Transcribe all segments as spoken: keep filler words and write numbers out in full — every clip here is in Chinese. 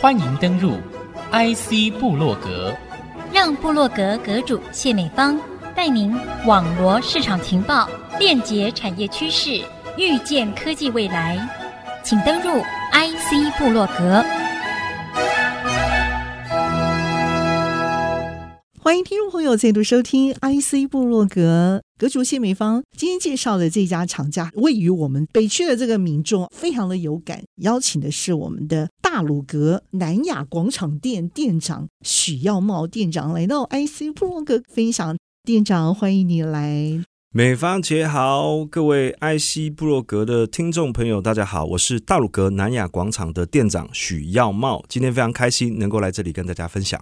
欢迎登入 I C 部落格，让部落格阁主谢美芳带您网罗市场情报，链接产业趋势，预见科技未来。请登入 I C 部落格。欢迎听众朋友再度收听 I C 部落格，阁主谢美芳今天介绍的这家厂家位于我们北区的这个民众非常的有感，邀请的是我们的大鲁阁南亚广场店店长许耀茂店长来到 I C 部落格分享。店长欢迎你来。美芳姐好，各位 I C 部落格的听众朋友大家好，我是大鲁阁南亚广场的店长许耀茂，今天非常开心能够来这里跟大家分享。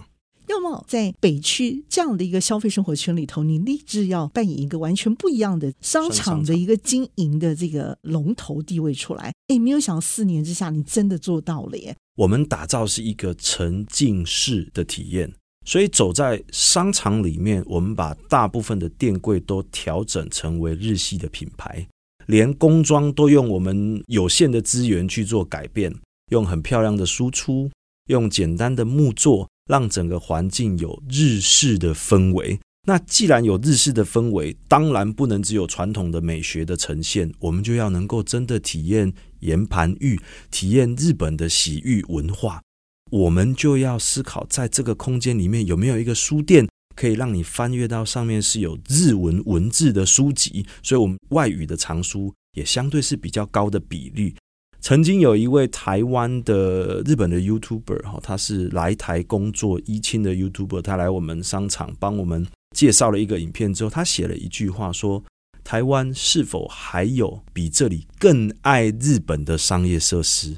耀茂，在北区这样的一个消费生活圈里头，你立志要扮演一个完全不一样的商场的一个经营的这个龙头地位出来，哎，没有想到四年之下你真的做到了耶。我们打造是一个沉浸式的体验，所以走在商场里面，我们把大部分的店柜都调整成为日系的品牌，连工装都用我们有限的资源去做改变，用很漂亮的输出，用简单的木作，让整个环境有日式的氛围。那既然有日式的氛围，当然不能只有传统的美学的呈现，我们就要能够真的体验岩盘浴，体验日本的洗浴文化。我们就要思考在这个空间里面有没有一个书店可以让你翻阅到上面是有日文文字的书籍，所以我们外语的藏书也相对是比较高的比例。曾经有一位台湾的日本的 YouTuber， 他是来台工作一清的 YouTuber， 他来我们商场帮我们介绍了一个影片之后，他写了一句话说，台湾是否还有比这里更爱日本的商业设施。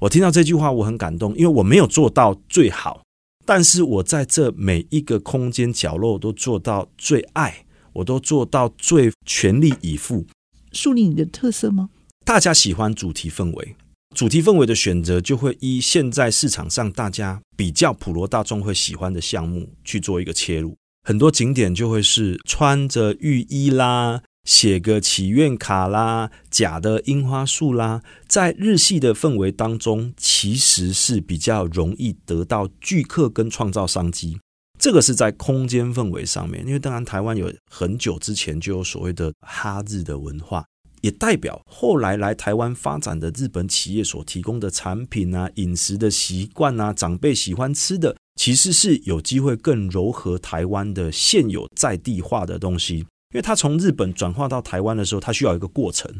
我听到这句话我很感动，因为我没有做到最好，但是我在这每一个空间角落都做到最爱，我都做到最全力以赴。树立你的特色吗？大家喜欢主题氛围，主题氛围的选择就会依现在市场上大家比较普罗大众会喜欢的项目去做一个切入。很多景点就会是穿着浴衣啦，写个祈愿卡啦，假的樱花树啦，在日系的氛围当中其实是比较容易得到聚客跟创造商机。这个是在空间氛围上面，因为当然台湾有很久之前就有所谓的哈日的文化，也代表后来来台湾发展的日本企业所提供的产品啊，饮食的习惯啊，长辈喜欢吃的，其实是有机会更柔和台湾的现有在地化的东西。因为它从日本转化到台湾的时候，它需要一个过程，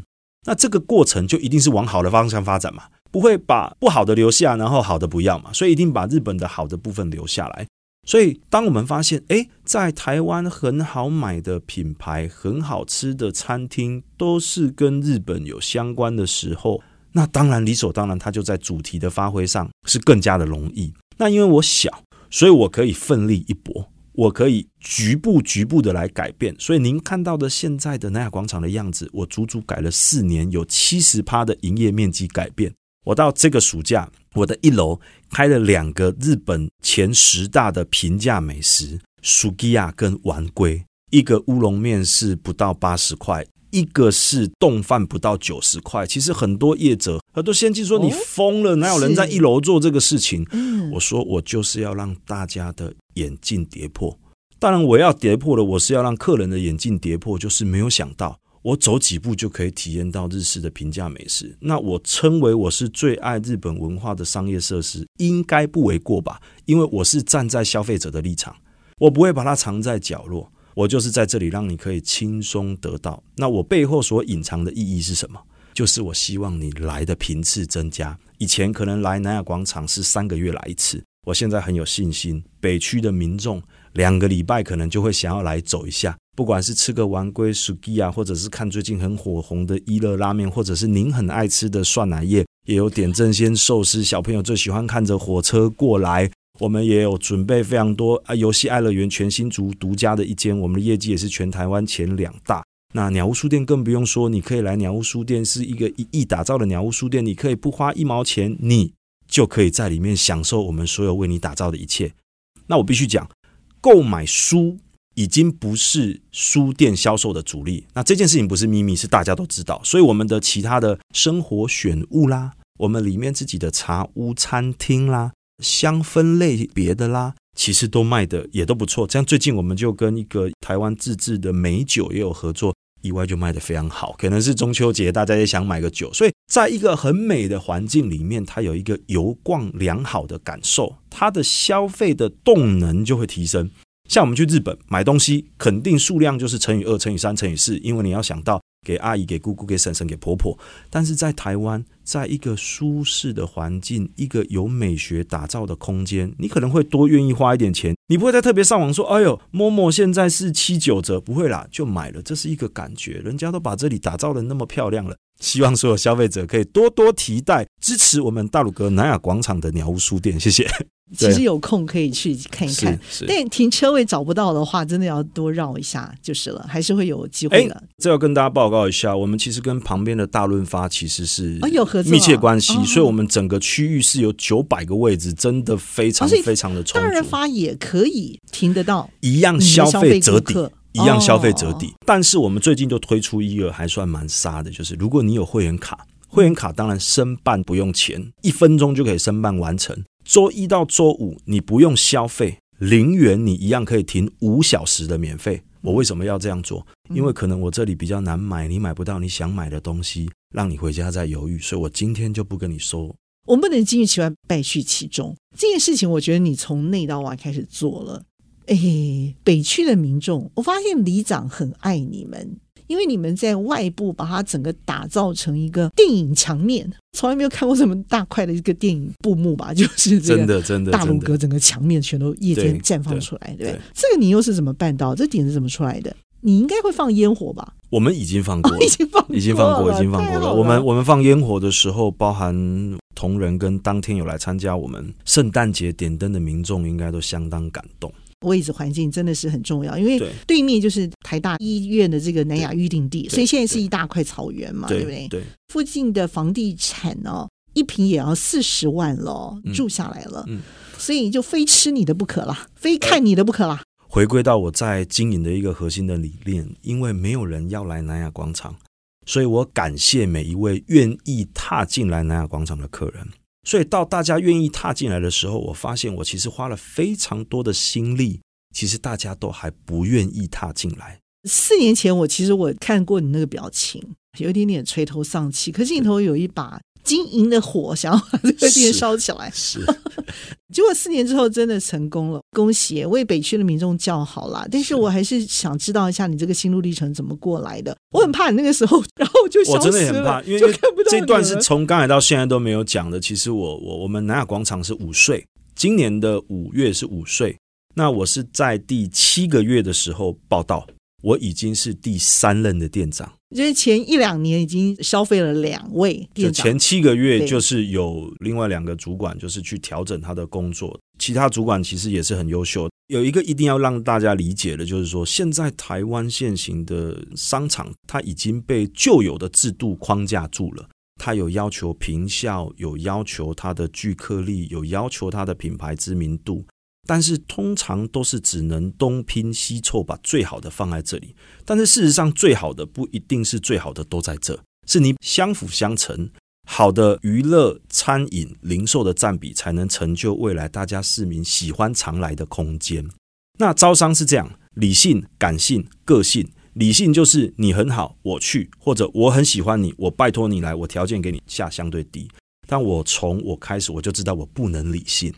那这个过程就一定是往好的方向发展嘛，不会把不好的留下然后好的不要嘛，所以一定把日本的好的部分留下来。所以当我们发现诶，在台湾很好买的品牌，很好吃的餐厅都是跟日本有相关的时候，那当然理所当然它就在主题的发挥上是更加的容易。那因为我小，所以我可以奋力一搏，我可以局部局部的来改变。所以您看到的现在的南亚广场的样子，我足足改了四年，有 百分之七十 的营业面积改变。我到这个暑假，我的一楼开了两个日本前十大的平价美食 Sukiya 跟丸龟，一个乌龙面是不到八十块，一个是冻饭不到九十块。其实很多业者很多先进说你疯了，哪有人在一楼做这个事情，我说我就是要让大家的眼镜跌破。当然我要跌破了，我是要让客人的眼镜跌破，就是没有想到我走几步就可以体验到日式的平价美食，那我称为我是最爱日本文化的商业设施应该不为过吧，因为我是站在消费者的立场，我不会把它藏在角落，我就是在这里让你可以轻松得到。那我背后所隐藏的意义是什么？就是我希望你来的频次增加，以前可能来南亚广场是三个月来一次，我现在很有信心北区的民众两个礼拜可能就会想要来走一下，不管是吃个丸龟 Sukiya， 或者是看最近很火红的伊乐拉面，或者是您很爱吃的蒜奶叶，也有点正鲜寿司，小朋友最喜欢看着火车过来。我们也有准备非常多游戏爱乐园，全新竹独家的一间，我们的业绩也是全台湾前两大。那鸟屋书店更不用说，你可以来鸟屋书店，是一个一亿打造的鸟屋书店，你可以不花一毛钱，你就可以在里面享受我们所有为你打造的一切。那我必须讲，购买书已经不是书店销售的主力，那这件事情不是秘密，是大家都知道。所以我们的其他的生活选物啦，我们里面自己的茶屋餐厅啦，香氛类别的啦，其实都卖的也都不错。像最近我们就跟一个台湾自制的美酒也有合作，意外就卖得非常好，可能是中秋节大家也想买个酒。所以在一个很美的环境里面，它有一个游逛良好的感受，它的消费的动能就会提升。像我们去日本买东西，肯定数量就是乘以二乘以三乘以四，因为你要想到给阿姨给姑姑给婶婶给婆婆。但是在台湾，在一个舒适的环境，一个有美学打造的空间，你可能会多愿意花一点钱，你不会再特别上网说哎呦某某现在是七九折，不会啦，就买了。这是一个感觉，人家都把这里打造得那么漂亮了。希望所有消费者可以多多提袋支持我们大鲁阁南雅广场的鸟屋书店，谢谢。其实有空可以去看一看，但停车位找不到的话真的要多绕一下就是了，还是会有机会的、欸、这要跟大家报告一下，我们其实跟旁边的大润发其实是密切关系、哦啊哦、所以我们整个区域是有九百个位置，真的非常非常的充足、哦、大润发也可以停得到，一样消费折抵一样消费折抵、哦、但是我们最近就推出一个还算蛮杀的，就是如果你有会员卡，会员卡当然申办不用钱，一分钟就可以申办完成，周一到周五你不用消费，零元你一样可以停五小时的免费。我为什么要这样做？因为可能我这里比较难买，你买不到你想买的东西，让你回家再犹豫，所以我今天就不跟你收。我们不能金玉其外败絮其中，这件事情我觉得你从内到外开始做了。哎，北区的民众，我发现里长很爱你们，因为你们在外部把它整个打造成一个电影墙面，从来没有看过这么大块的一个电影布幕吧，就是这个大鲁阁整个墙面全都夜间绽放出来， 对, 对, 对, 对这个你又是怎么办到？这点是怎么出来的？你应该会放烟火吧？我们已经放过了、哦、已经放过了已经放过 了, 已经放过了我们我们放烟火的时候，包含同仁跟当天有来参加我们圣诞节点灯的民众应该都相当感动。位置环境真的是很重要，因为对面就是台大医院的这个南雅预定地，所以现在是一大块草原嘛， 对, 对不 对, 对, 对附近的房地产哦，一坪也要四十万了、哦嗯、住下来了、嗯、所以就非吃你的不可啦，非看你的不可啦。回归到我在经营的一个核心的理念，因为没有人要来南雅广场，所以我感谢每一位愿意踏进来南雅广场的客人。所以到大家愿意踏进来的时候，我发现我其实花了非常多的心力，其实大家都还不愿意踏进来。四年前我其实我看过你那个表情，有一点点垂头丧气，可是你头有一把经营的火想要把这个店烧起来，是是结果四年之后真的成功了，恭喜，为北区的民众叫好啦。但是我还是想知道一下你这个心路历程怎么过来的，我很怕你那个时候然后就消失了，我真的很怕，因为这段是从刚才到现在都没有讲的。其实我我我们南雅广场是五岁，今年的五月是五岁，那我是在第七个月的时候报到，我已经是第三任的店长，就是前一两年已经消费了两位店长，前七个月就是有另外两个主管就是去调整他的工作，其他主管其实也是很优秀。有一个一定要让大家理解的就是说，现在台湾现行的商场它已经被旧有的制度框架住了，它有要求坪效，有要求它的聚客力，有要求它的品牌知名度，但是通常都是只能东拼西凑把最好的放在这里，但是事实上最好的不一定是最好的都在这，是你相辅相成，好的娱乐餐饮零售的占比才能成就未来大家市民喜欢常来的空间。那招商是这样，理性感性个性，理性就是你很好我去，或者我很喜欢你我拜托你来，我条件给你下相对低，但我从我开始我就知道我不能理性。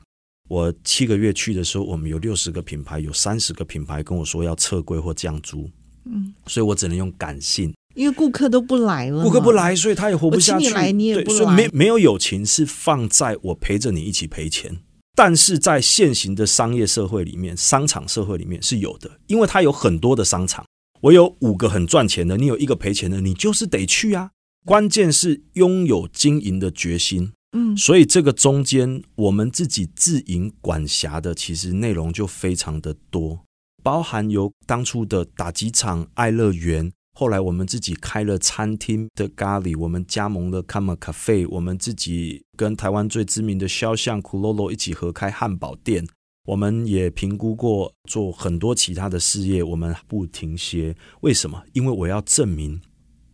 我七个月去的时候，我们有六十个品牌，有三十个品牌跟我说要撤柜或降租，嗯，所以我只能用感性，因为顾客都不来了，顾客不来，所以他也活不下去。我请你来，你也不来，所以 没, 没有友情是放在我陪着你一起赔钱，但是在现行的商业社会里面，商场社会里面是有的，因为它有很多的商场，我有五个很赚钱的，你有一个赔钱的，你就是得去啊。关键是拥有经营的决心。嗯，所以这个中间我们自己自营管辖的其实内容就非常的多，包含由当初的打击场爱乐园，后来我们自己开了餐厅的咖喱，我们加盟了 Cama Cafe， 我们自己跟台湾最知名的肖像 Kulolo 一起合开汉堡店，我们也评估过做很多其他的事业，我们不停歇。为什么？因为我要证明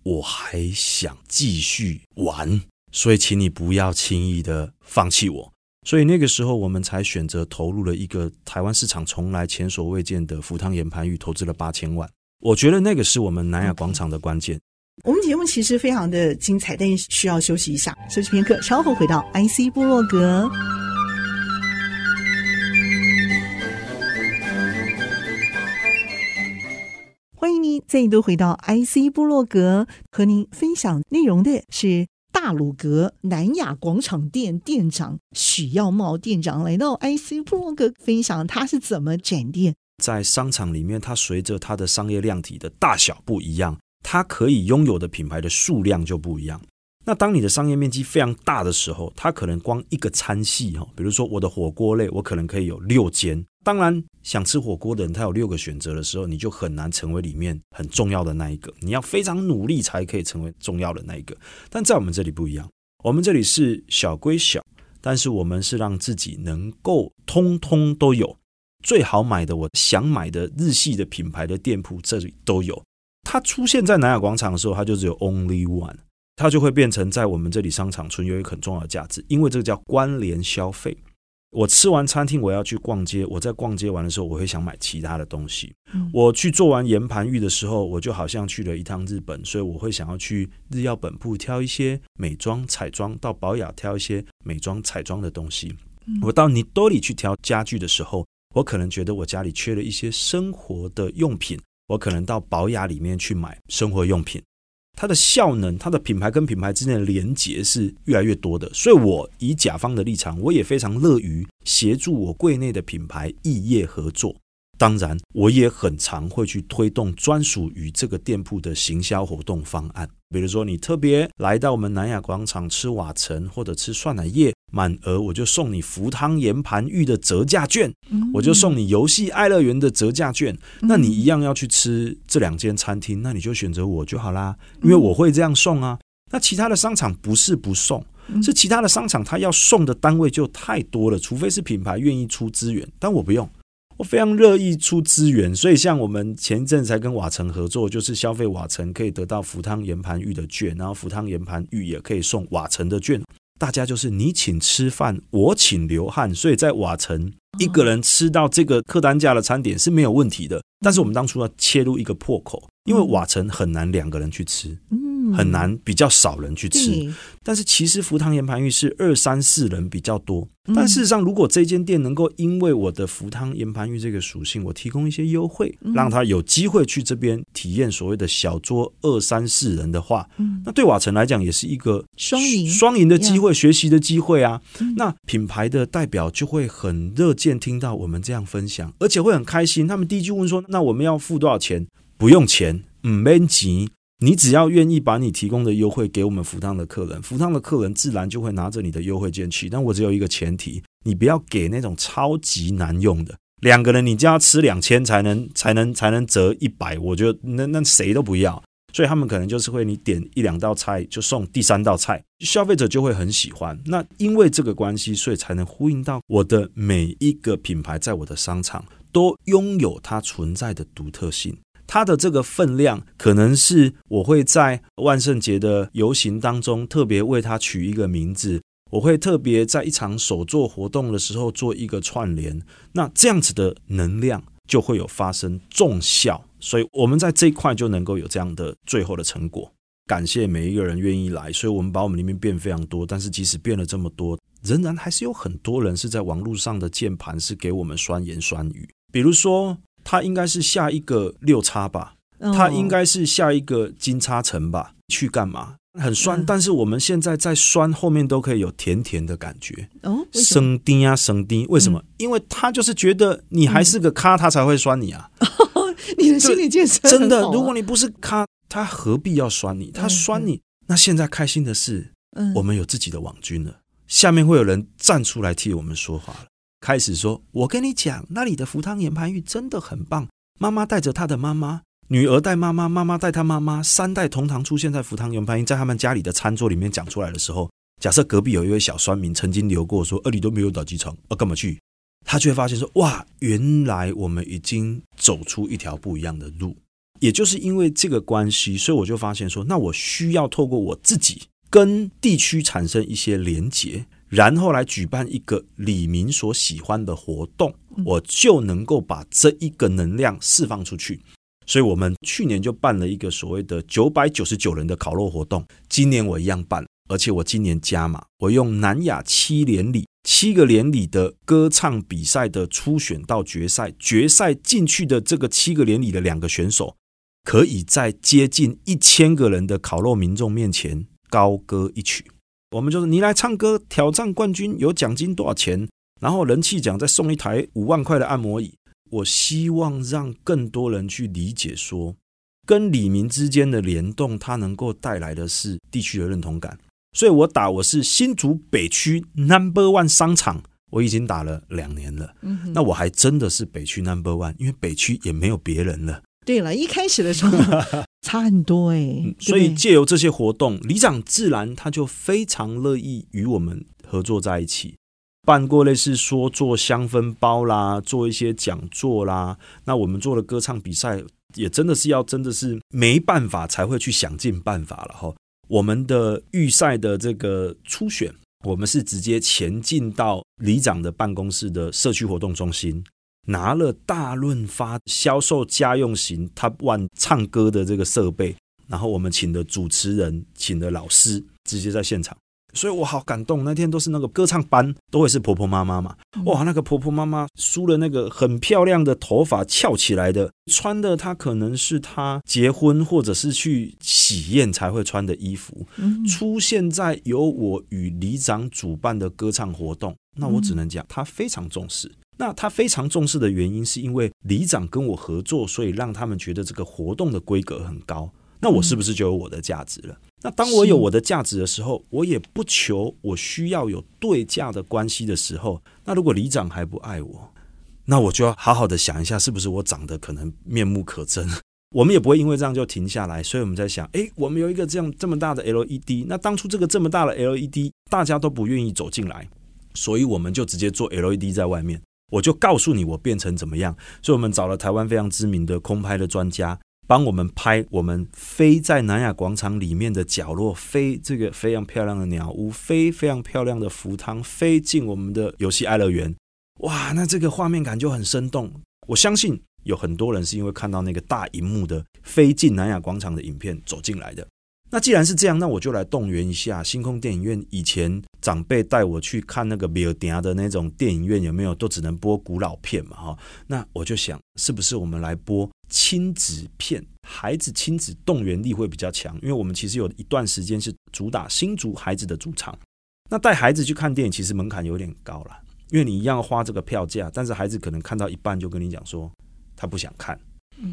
我还想继续玩，所以请你不要轻易的放弃我。所以那个时候我们才选择投入了一个台湾市场从来前所未见的福汤岩盘浴，投资了八千万。我觉得那个是我们南亚广场的关键。Okay. 我们节目其实非常的精彩，但需要休息一下，休息片刻，稍后回到 I C 部落格。欢迎您再度回到 I C 部落格，和您分享内容的是大鲁阁南亚广场店店长许耀茂店长来到 I C 部落格分享他是怎么展店。在商场里面，它随着它的商业量体的大小不一样，它可以拥有的品牌的数量就不一样。那当你的商业面积非常大的时候，它可能光一个餐系，比如说我的火锅类，我可能可以有六间。当然想吃火锅的人他有六个选择的时候，你就很难成为里面很重要的那一个，你要非常努力才可以成为重要的那一个。但在我们这里不一样，我们这里是小归小，但是我们是让自己能够通通都有，最好买的我想买的日系的品牌的店铺这里都有。它出现在南亚广场的时候，它就只有 only one， 它就会变成在我们这里商场存有一个很重要的价值，因为这个叫关联消费。我吃完餐厅我要去逛街，我在逛街完的时候我会想买其他的东西、嗯、我去做完岩盘浴的时候我就好像去了一趟日本，所以我会想要去日药本铺挑一些美妆彩妆，到宝雅挑一些美妆彩妆的东西、嗯、我到 Nitori 去挑家具的时候，我可能觉得我家里缺了一些生活的用品，我可能到宝雅里面去买生活用品。它的效能，它的品牌跟品牌之间的连结是越来越多的，所以我以甲方的立场，我也非常乐于协助我柜内的品牌异业合作。当然我也很常会去推动专属于这个店铺的行销活动方案，比如说你特别来到我们南亚广场吃瓦城或者吃蒜奶叶，满额我就送你福汤岩盘浴的折价券、嗯、我就送你游戏爱乐园的折价券、嗯、那你一样要去吃这两间餐厅，那你就选择我就好啦，因为我会这样送啊。那其他的商场不是不送，是其他的商场它要送的单位就太多了，除非是品牌愿意出资源，但我不用，我非常乐意出资源。所以像我们前一阵才跟瓦城合作，就是消费瓦城可以得到福汤岩盘浴的券，然后福汤岩盘浴也可以送瓦城的券，大家就是你请吃饭我请流汗，所以在瓦城一个人吃到这个客单价的餐点是没有问题的。但是我们当初要切入一个破口，因为瓦城很难两个人去吃，很难比较少人去吃，但是其实福汤岩盘浴是二三四人比较多。但事实上如果这间店能够因为我的福汤岩盘浴这个属性，我提供一些优惠让他有机会去这边体验所谓的小桌二三四人的话，那对瓦城来讲也是一个双赢双赢的机会，学习的机会啊。那品牌的代表就会很热切听到我们这样分享，而且会很开心。他们第一句问说那我们要付多少钱，不用钱，不用钱，你只要愿意把你提供的优惠给我们福汤的客人，福汤的客人自然就会拿着你的优惠券去。但我只有一个前提，你不要给那种超级难用的，两个人你就要吃两千才能才能才能折一百，我觉得那那谁都不要。所以他们可能就是会你点一两道菜就送第三道菜，消费者就会很喜欢。那因为这个关系，所以才能呼应到我的每一个品牌在我的商场都拥有它存在的独特性。它的这个分量可能是我会在万圣节的游行当中特别为它取一个名字，我会特别在一场手作活动的时候做一个串联，那这样子的能量就会有发生重效。所以我们在这一块就能够有这样的最后的成果。感谢每一个人愿意来，所以我们把我们里面变非常多，但是即使变了这么多，仍然还是有很多人是在网络上的键盘是给我们酸言酸语，比如说他应该是下一个六叉吧，他应该是下一个金叉城吧，去干嘛，很酸、嗯、但是我们现在在酸后面都可以有甜甜的感觉、哦、生丁啊生丁，为什么、嗯、因为他就是觉得你还是个咖他才会酸你啊、哦、你的心理建设、啊、真的，如果你不是咖他何必要酸你，他酸你、嗯、那现在开心的是、嗯、我们有自己的网军了，下面会有人站出来替我们说话了，开始说我跟你讲那里的福汤岩盘浴真的很棒，妈妈带着她的妈妈，女儿带妈妈，妈妈带她妈妈，三代同堂出现在福汤岩盘浴，在他们家里的餐桌里面讲出来的时候，假设隔壁有一位小酸民曾经留过说、啊、你都没有打机场、啊、干嘛去，他就会发现说哇，原来我们已经走出一条不一样的路。也就是因为这个关系，所以我就发现说那我需要透过我自己跟地区产生一些连结，然后来举办一个里民所喜欢的活动，我就能够把这一个能量释放出去。所以我们去年就办了一个所谓的九百九十九人的烤肉活动，今年我一样办，而且我今年加码，我用南亚七连理七个连理的歌唱比赛的初选到决赛，决赛进去的这个七个连理的两个选手，可以在接近一千个人的烤肉民众面前高歌一曲。我们就是你来唱歌挑战冠军，有奖金多少钱，然后人气奖再送一台五万块的按摩椅。我希望让更多人去理解说，跟里民之间的联动，它能够带来的是地区的认同感。所以我打我是新竹北区 number one 商场，我已经打了两年了、嗯、那我还真的是北区 number one， 因为北区也没有别人了。对了，一开始的时候差很多、欸嗯、所以借由这些活动，里长自然他就非常乐意与我们合作在一起，办过类似说做香氛包啦，做一些讲座啦，那我们做的歌唱比赛也真的是要真的是没办法才会去想尽办法了。我们的预赛的这个初选，我们是直接前进到里长的办公室的社区活动中心，拿了大润发销售家用型 top one 唱歌的这个设备，然后我们请的主持人，请的老师，直接在现场。所以我好感动，那天都是那个歌唱班都会是婆婆妈妈嘛，哇，那个婆婆妈妈梳了那个很漂亮的头发翘起来的，穿的她可能是她结婚或者是去喜宴才会穿的衣服，出现在由我与里长主办的歌唱活动。那我只能讲她非常重视，那她非常重视的原因是因为里长跟我合作，所以让他们觉得这个活动的规格很高，那我是不是就有我的价值了？那当我有我的价值的时候，我也不求我需要有对价的关系的时候，那如果里长还不爱我，那我就要好好的想一下，是不是我长得可能面目可憎。我们也不会因为这样就停下来，所以我们在想，哎，我们有一个这样这么大的 L E D， 那当初这个这么大的 L E D 大家都不愿意走进来，所以我们就直接做 L E D 在外面，我就告诉你我变成怎么样。所以我们找了台湾非常知名的空拍的专家，帮我们拍我们飞在南亚广场里面的角落，飞这个非常漂亮的鸟屋，飞非常漂亮的福汤，飞进我们的游戏爱乐园。哇，那这个画面感就很生动。我相信有很多人是因为看到那个大荧幕的飞进南亚广场的影片走进来的。那既然是这样，那我就来动员一下星空电影院。以前长辈带我去看那个庙埕的那种电影院，有没有都只能播古老片嘛？那我就想，是不是我们来播亲子片？孩子亲子动员力会比较强，因为我们其实有一段时间是主打新竹孩子的主场。那带孩子去看电影其实门槛有点高啦，因为你一样花这个票价，但是孩子可能看到一半就跟你讲说他不想看，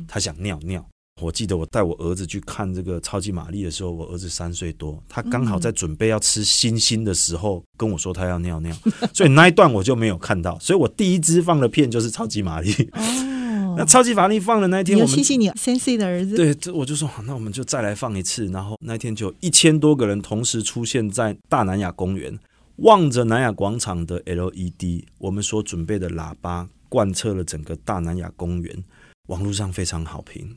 他想尿尿。我记得我带我儿子去看这个超级玛丽的时候，我儿子三岁多，他刚好在准备要吃星星的时候跟我说他要尿尿，所以那一段我就没有看到，所以我第一支放的片就是超级玛丽。哦，那超级玛丽放的那一天，我们你有谢谢你三岁的儿子，对，我就说那我们就再来放一次。然后那天就有一千多个人同时出现在大南亚公园，望着南亚广场的 L E D， 我们所准备的喇叭贯彻了整个大南亚公园，网络上非常好评。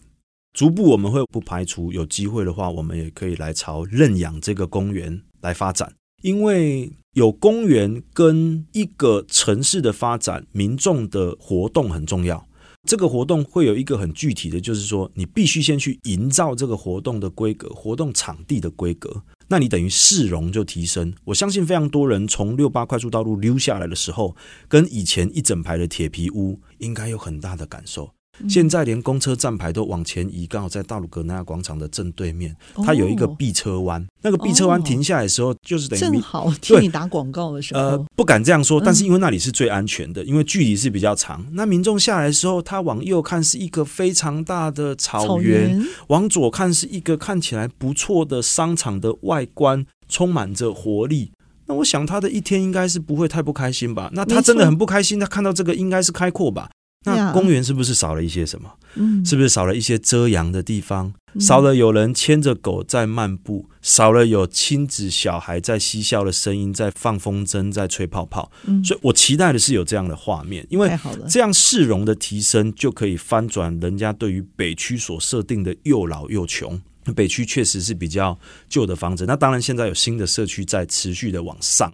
逐步我们会不排除有机会的话，我们也可以来朝认养这个公园来发展，因为有公园跟一个城市的发展，民众的活动很重要。这个活动会有一个很具体的，就是说你必须先去营造这个活动的规格，活动场地的规格，那你等于市容就提升。我相信非常多人从六八快速道路溜下来的时候，跟以前一整排的铁皮屋应该有很大的感受。现在连公车站牌都往前移，刚好在大鲁阁南亚广场的正对面，它有一个避车弯，那个避车弯停下来的时候，就是等于正好替你打广告的时候。呃，不敢这样说，但是因为那里是最安全的，因为距离是比较长。那民众下来的时候，他往右看是一个非常大的草原，往左看是一个看起来不错的商场的外观，充满着活力。那我想他的一天应该是不会太不开心吧？那他真的很不开心，他看到这个应该是开阔吧？那公园是不是少了一些什么、嗯、是不是少了一些遮阳的地方、嗯、少了有人牵着狗在漫步，少了有亲子小孩在嬉笑的声音，在放风筝，在吹泡泡、嗯、所以我期待的是有这样的画面，因为这样市容的提升就可以翻转人家对于北区所设定的又老又穷。北区确实是比较旧的房子，那当然现在有新的社区在持续的往上，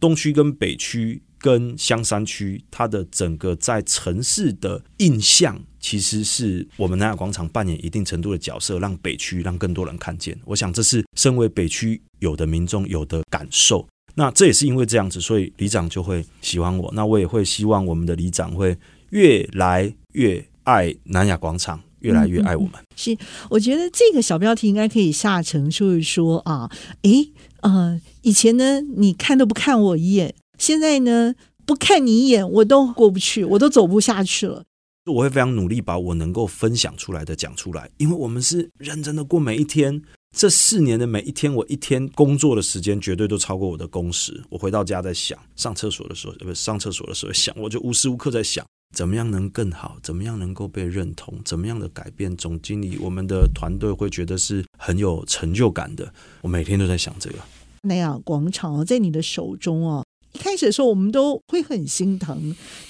东区跟北区跟香山区它的整个在城市的印象其实是我们南亚广场扮演一定程度的角色，让北区让更多人看见，我想这是身为北区有的民众有的感受。那这也是因为这样子，所以里长就会喜欢我，那我也会希望我们的里长会越来越爱南亚广场，越来越爱我们。嗯嗯，是，我觉得这个小标题应该可以下成就是说啊，诶呃，以前呢你看都不看我一眼，现在呢不看你一眼我都过不去，我都走不下去了。我会非常努力把我能够分享出来的讲出来，因为我们是认真的过每一天。这四年的每一天，我一天工作的时间绝对都超过我的工时，我回到家在想，上厕所的时候不是上厕所的时候想，我就无时无刻在想怎么样能更好，怎么样能够被认同，怎么样的改变总经理我们的团队会觉得是很有成就感的，我每天都在想这个。南亚广场在你的手中哦，一开始的时候我们都会很心疼，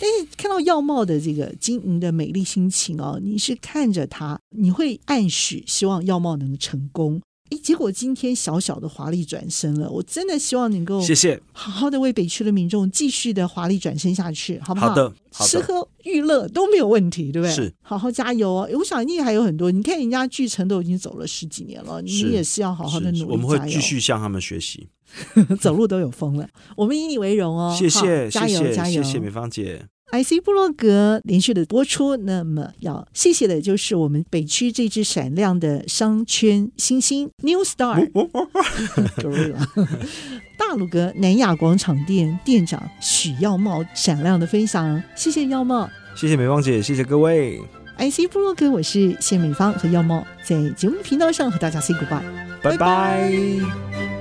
但是看到耀茂的这个经营的美丽心情哦，你是看着它，你会暗示希望耀茂能成功。诶，结果今天小小的华丽转身了，我真的希望能够谢谢好好的为北区的民众继续的华丽转身下去，好不好？好的，好的，吃喝娱乐都没有问题，对不对？是，好好加油哦！我想你还有很多，你看人家巨城都已经走了十几年了，你也是要好好的努力加油。我们会继续向他们学习，走路都有风了，我们以你为荣哦！谢谢，加油，加油！谢谢美芳姐。I C 部落格连续的播出，那么要谢谢的就是我们北区这只闪亮的商圈新星 New Star 大鲁阁南亚广场店店长许耀茂闪亮的分享，谢谢耀茂，谢谢美芳姐，谢谢各位。 I C 部落格，我是谢美芳和耀茂，在节目频道上和大家 say goodbye， 拜拜。